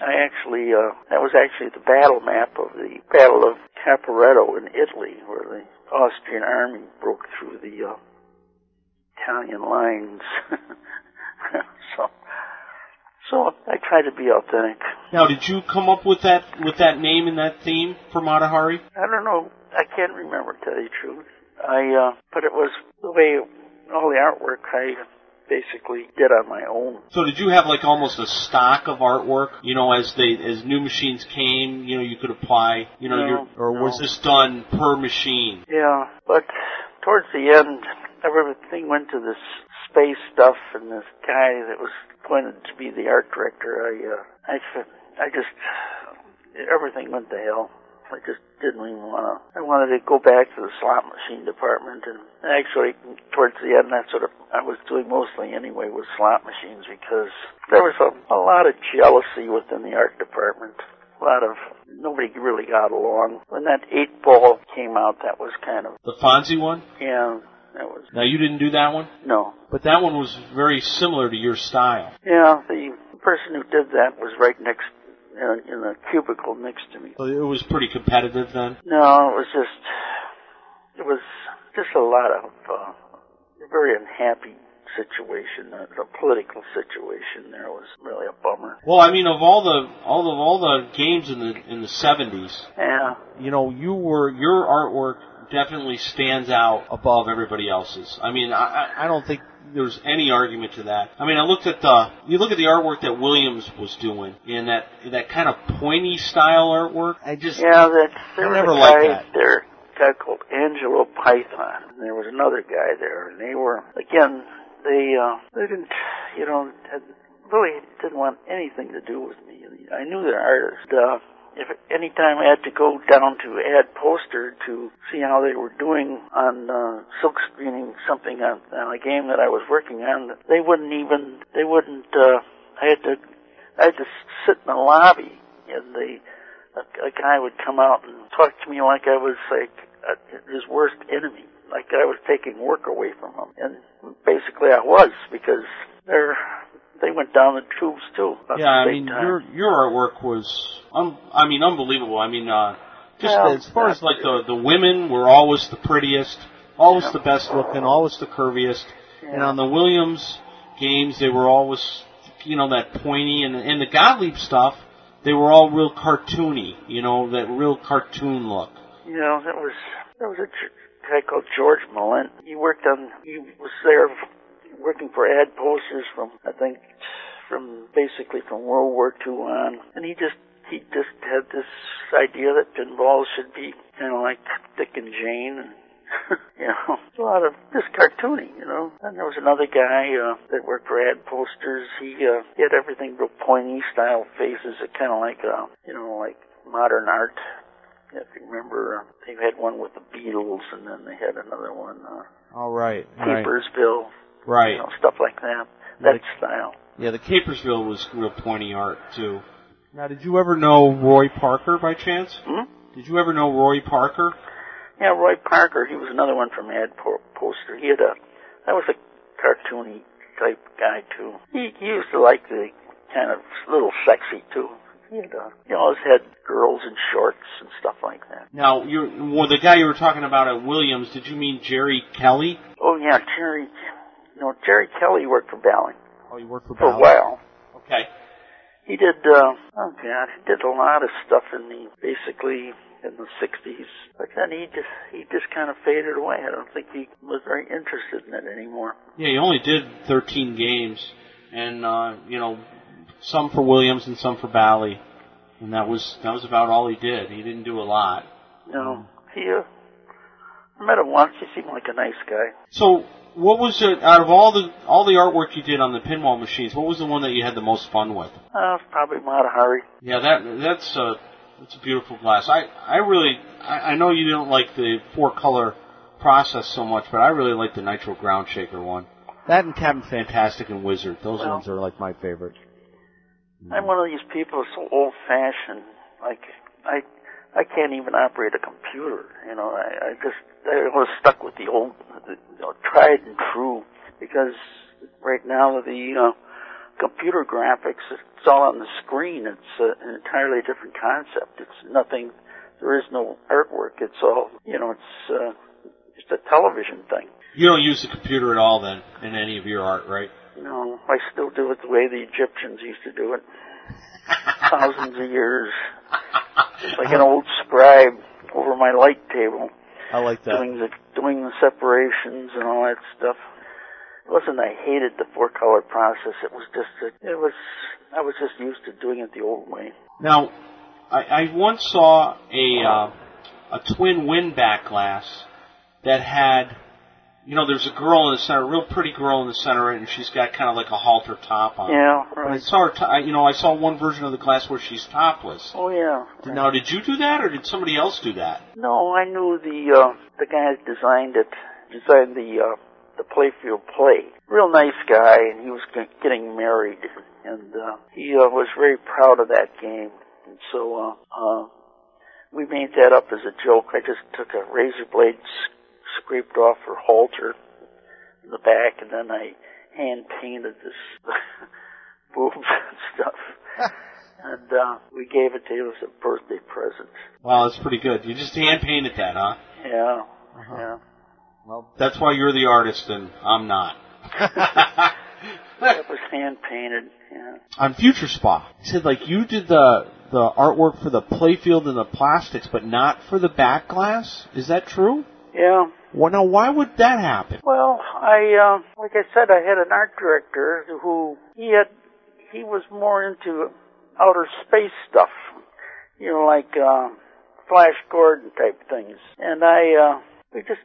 I actually, that was actually the battle map of the Battle of Caporetto in Italy, where the Austrian army broke through the Italian lines. So I try to be authentic. Now, did you come up with that name and that theme for Mata Hari? I don't know. I can't remember, to tell you the truth. But it was the way all the artwork I basically did on my own. So did you have like almost a stock of artwork, as new machines came, you could apply, was this done per machine? Yeah, but towards the end, everything went to this space stuff, and this guy that was appointed to be the art director, everything went to hell. I just didn't even I wanted to go back to the slot machine department, and actually, towards the end, that's what I was doing mostly anyway, was slot machines, because there was a lot of jealousy within the art department. Nobody really got along. When that 8-ball came out, that was kind of... The Fonzie one? Yeah, that was... Now, you didn't do that one? No. But that one was very similar to your style. Yeah, the person who did that was right next to... in a cubicle next to me. So it was pretty competitive then? No, it was just a lot of very unhappy situation. The political situation there was really a bummer. Well, I mean, of all the games in the 70s, yeah, your artwork definitely stands out above everybody else's. I mean, I don't think there's any argument to that. I mean, I looked at the artwork that Williams was doing, and that kind of pointy style artwork. I never liked that. There was a guy called Angelo Python, and there was another guy there, and they were, again, they didn't, really didn't want anything to do with me. I knew their artists. If any time I had to go down to Ad Poster to see how they were doing on silk screening something on a game that I was working on, I had to sit in the lobby, and a guy would come out and talk to me like I was his worst enemy, like I was taking work away from him, and basically I was, because they went down the tubes, too. Yeah, I mean, your artwork was, unbelievable. I mean, as far as, the women were always the prettiest. always the best looking, always the curviest. Yeah. And on the Williams games, they were always, you know, that pointy. And the Gottlieb stuff, they were all real cartoony, you know, that real cartoon look. You know, that was a guy called George Mullen. He was there working for Ad Posters from World War II on. And he just had this idea that pinball should be kind of like Dick and Jane, and, you know, a lot of just cartoony, you know. And there was another guy that worked for Ad Posters. He had everything real pointy style faces, kind of like, you know, like modern art. If you remember, they had one with the Beatles, and then they had another one. Capersville. Right. You know, stuff like that. That style. Yeah, the Capersville was real pointy art, too. Now, did you ever know Roy Parker, by chance? Hmm? Did you ever know Roy Parker? Yeah, Roy Parker. He was another one from Ad Poster. That was a cartoony type guy, too. He used to like the kind of little sexy, too. He had, you know, always had girls in shorts and stuff like that. Now, the guy you were talking about at Williams, did you mean Jerry Kelly? Oh, yeah, Jerry. No, Jerry Kelly worked for Bally. Oh, he worked for Bally? For a while. Okay. He did, he did a lot of stuff in the 60s. But then he just kind of faded away. I don't think he was very interested in it anymore. Yeah, he only did 13 games, and, you know, some for Williams and some for Bally. And that was about all he did. He didn't do a lot. No. I met him once. He seemed like a nice guy. So what was it, out of all the artwork you did on the pinball machines, what was the one that you had the most fun with? Probably Mata Hari. Yeah, that's a beautiful glass. I know you don't like the four-color process so much, but I really like the Nitro Ground Shaker one. That and Captain Fantastic and Wizard. Those ones are like my favorite. I'm one of these people so old-fashioned. Like, I can't even operate a computer, you know. I was stuck with the old, tried and true, because right now the computer graphics, it's all on the screen. It's an entirely different concept. It's nothing, there is no artwork. It's all, you know, it's a television thing. You don't use the computer at all then, in any of your art, right? No, I still do it the way the Egyptians used to do it. Thousands of years. It's like an old scribe over my light table. I like that. Doing the separations and all that stuff. It wasn't I hated the four-color process. It was just I was just used to doing it the old way. Now, I once saw a Twin Win back glass that had, you know, there's a girl in the center, a real pretty girl in the center, and she's got kind of like a halter top on. Yeah, right. I saw one version of the glass where she's topless. Oh, yeah. Right. Now, did you do that, or did somebody else do that? No, I knew the guy that designed the Playfield Play. Real nice guy, and he was getting married, and he was very proud of that game. And so we made that up as a joke. I just took a razor blade, scraped off her halter in the back, and then I hand painted this boobs and stuff, and we gave it to him as a birthday present. Wow, that's pretty good. You just hand painted that, huh? Yeah. Uh-huh. Yeah. Well, that's why you're the artist and I'm not. That was hand painted. Yeah. On Future Spa, he said like you did the artwork for the playfield and the plastics, but not for the back glass. Is that true? Yeah. Well, now, why would that happen? Well, like I said, I had an art director who he was more into outer space stuff, you know, like Flash Gordon type things. And we just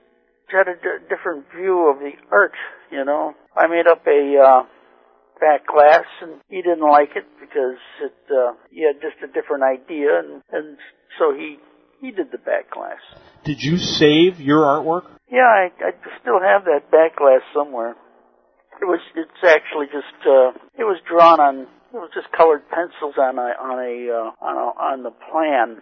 had a different view of the art, you know. I made up a back glass, and he didn't like it because he had just a different idea, and so he did the back glass. Did you save your artwork? Yeah, I still have that back glass somewhere. It's actually just it was drawn on. It was just colored pencils on the plan.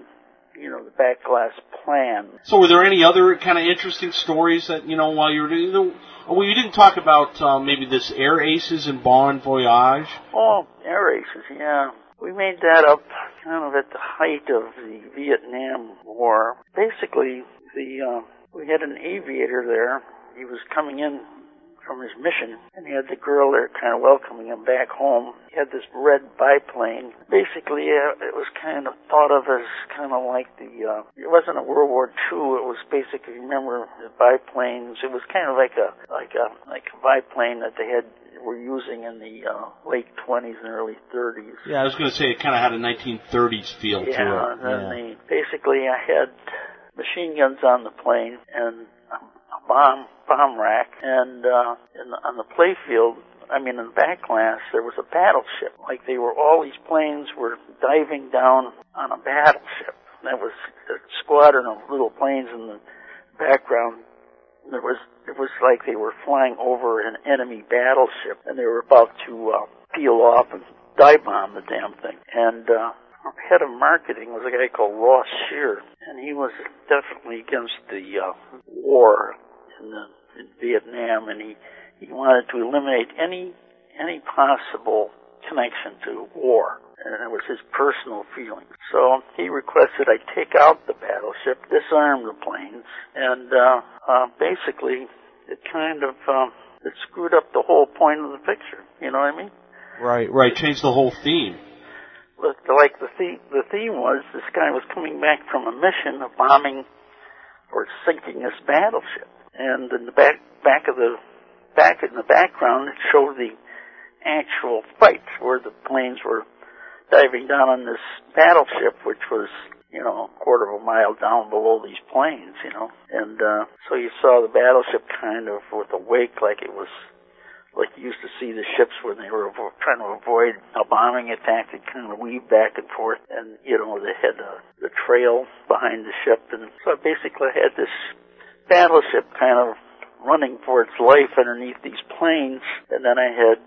You know, the back glass plan. So, were there any other kind of interesting stories that you know while you were doing? Well, you didn't talk about maybe this Air Aces and Bon Voyage. Oh, Air Aces, yeah. We made that up kind of at the height of the Vietnam War. Basically, the we had an aviator there. He was coming in from his mission, and he had the girl there kind of welcoming him back home. He had this red biplane. Basically, it was kind of thought of as kind of like it wasn't a World War II, it was basically, remember, the biplanes, it was kind of like a biplane that they had were using in the late 20s and early 30s. Yeah, I was going to say it kind of had a 1930s feel to it. Basically, I had machine guns on the plane, and bomb rack, and on the play field, I mean in the back glass, there was a battleship. Like they were, all these planes were diving down on a battleship. That was a squadron of little planes in the background. It was like they were flying over an enemy battleship, and they were about to peel off and dive bomb the damn thing. And our head of marketing was a guy called Ross Shear, and he was definitely against the war in Vietnam, and he wanted to eliminate any possible connection to war, and it was his personal feeling. So he requested I take out the battleship, disarm the planes, and basically it kind of it screwed up the whole point of the picture. You know what I mean? Right. Changed the whole theme. Like the theme was this guy was coming back from a mission of bombing or sinking this battleship. And in the background, it showed the actual fights where the planes were diving down on this battleship, which was, a quarter of a mile down below these planes, And so you saw the battleship kind of with a wake, like you used to see the ships when they were trying to avoid a bombing attack. They kind of weave back and forth, and they had the trail behind the ship, and so basically I had this battleship kind of running for its life underneath these planes, and then I had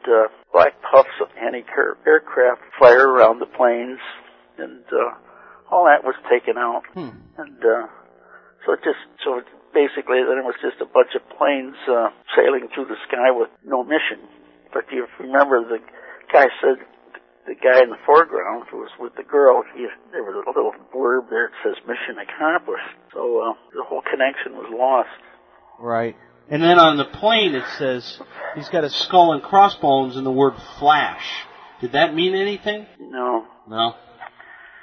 black puffs of anti-aircraft fire around the planes, and all that was taken out. And basically then it was just a bunch of planes sailing through the sky with no mission. But you remember the guy said, the guy in the foreground who was with the girl, there was a little blurb there that says mission accomplished. So the whole connection was lost. Right. And then on the plane it says he's got a skull and crossbones and the word flash. Did that mean anything? No.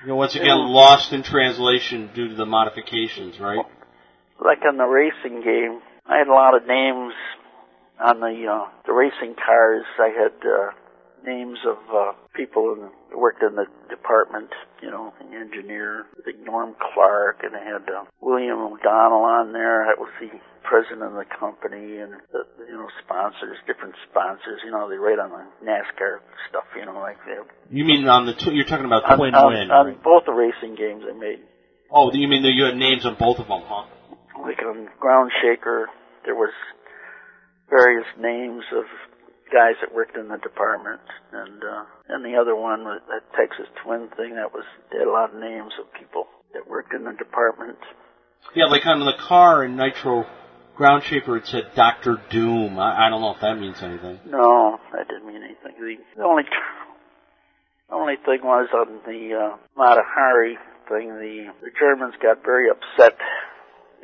Once again, lost in translation due to the modifications, right? Like on the racing game, I had a lot of names on the racing cars. I had names of people who worked in the department, an engineer, I think Norm Clark, and I had William O'Donnell on there. That was the president of the company, and sponsors, different sponsors. They write on the NASCAR stuff, like that. You mean on the you're talking about Twin Win? On both the racing games I made. Oh, you mean that you had names on both of them, huh? Like on Ground Shaker, there was various names of guys that worked in the department, and the other one, that Texas Twin thing, they had a lot of names of people that worked in the department. Yeah, like on the car in Nitro Ground Shaker, it said Dr. Doom. I don't know if that means anything. No, that didn't mean anything. The only thing was on the Mata Hari thing, the Germans got very upset.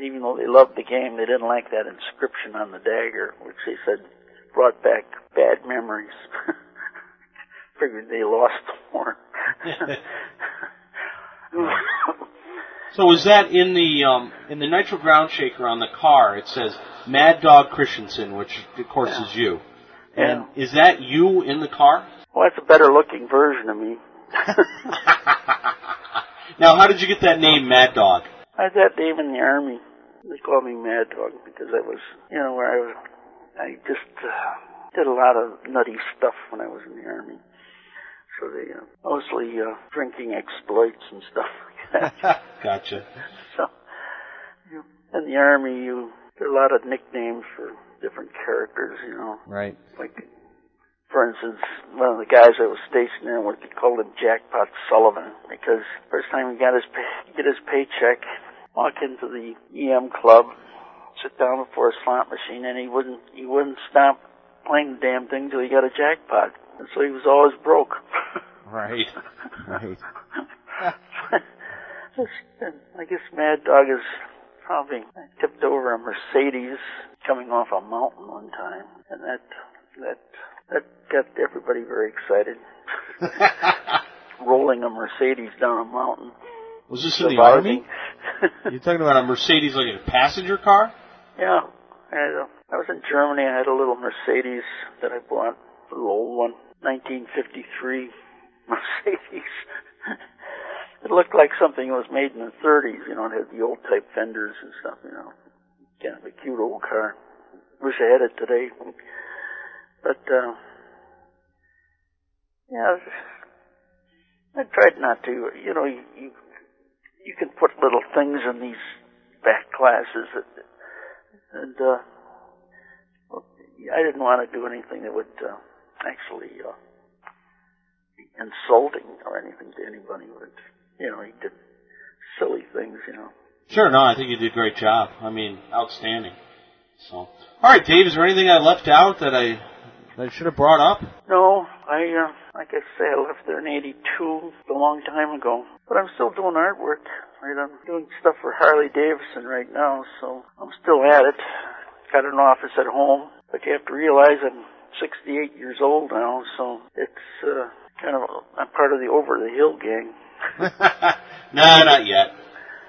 Even though they loved the game, they didn't like that inscription on the dagger, which they said brought back bad memories. Figured they lost the war. So was that in the Nitro Ground Shaker on the car? It says Mad Dog Christensen, which of course is you. And is that you in the car? Well, that's a better looking version of me. Now, how did you get that name, Mad Dog? I had that name in the Army. They called me Mad Dog because I was, where I just did a lot of nutty stuff when I was in the Army. So they, mostly drinking exploits and stuff like that. Gotcha. So, in the Army, there are a lot of nicknames for different characters, Right. Like, for instance, one of the guys that was stationed there, they called him Jackpot Sullivan, because first time he got his paycheck, walk into the EM club, sit down before a slot machine, and he wouldn't stop playing the damn thing till he got a jackpot. And so he was always broke. Right. I guess Mad Dog is probably tipped over a Mercedes coming off a mountain one time, and that got everybody very excited. Rolling a Mercedes down a mountain. Was this in the Army? You're talking about a Mercedes like a passenger car? Yeah. I was in Germany. I had a little Mercedes that I bought, a little old one, 1953 Mercedes. It looked like something that was made in the 30s. You know, it had the old type fenders and stuff, you know. Kind of a cute old car. Wish I had it today. But, yeah, I tried not to. You know, you can put little things in these back classes and I didn't want to do anything that would actually be insulting or anything to anybody. But, you know, he did silly things, you know. Sure, no, I think you did a great job. I mean, outstanding. So, all right, Dave, is there anything I left out that I should have brought up? No, like I say, I left there in 82, a long time ago. But I'm still doing artwork, right? I'm doing stuff for Harley Davidson right now, so I'm still at it. Got an office at home, but you have to realize I'm 68 years old now, so it's kind of, I'm part of the over-the-hill gang. No, not yet.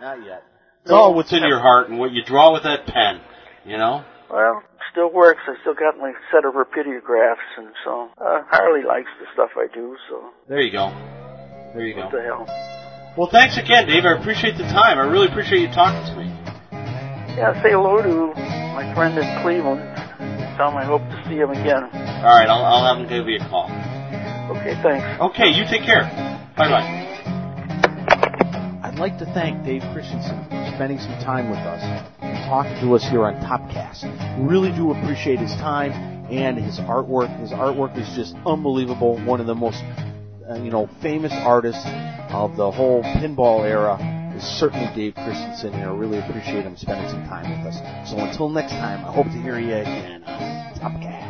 Not yet. It's all what's in your heart and what you draw with that pen, you know? Well, still works. I still got my set of rapidographs, and so Harley likes the stuff I do, so. There you go. There you go. What the hell? Well, thanks again, Dave. I appreciate the time. I really appreciate you talking to me. Yeah, say hello to my friend in Cleveland. Tell him I hope to see him again. All right, I'll have him give you a call. Okay, thanks. Okay, you take care. Bye-bye. I'd like to thank Dave Christensen for spending some time with us and talking to us here on Topcast. We really do appreciate his time and his artwork. His artwork is just unbelievable. One of the most, famous artists of the whole pinball era is certainly Dave Christensen, and I really appreciate him spending some time with us. So until next time, I hope to hear you again on Topcast.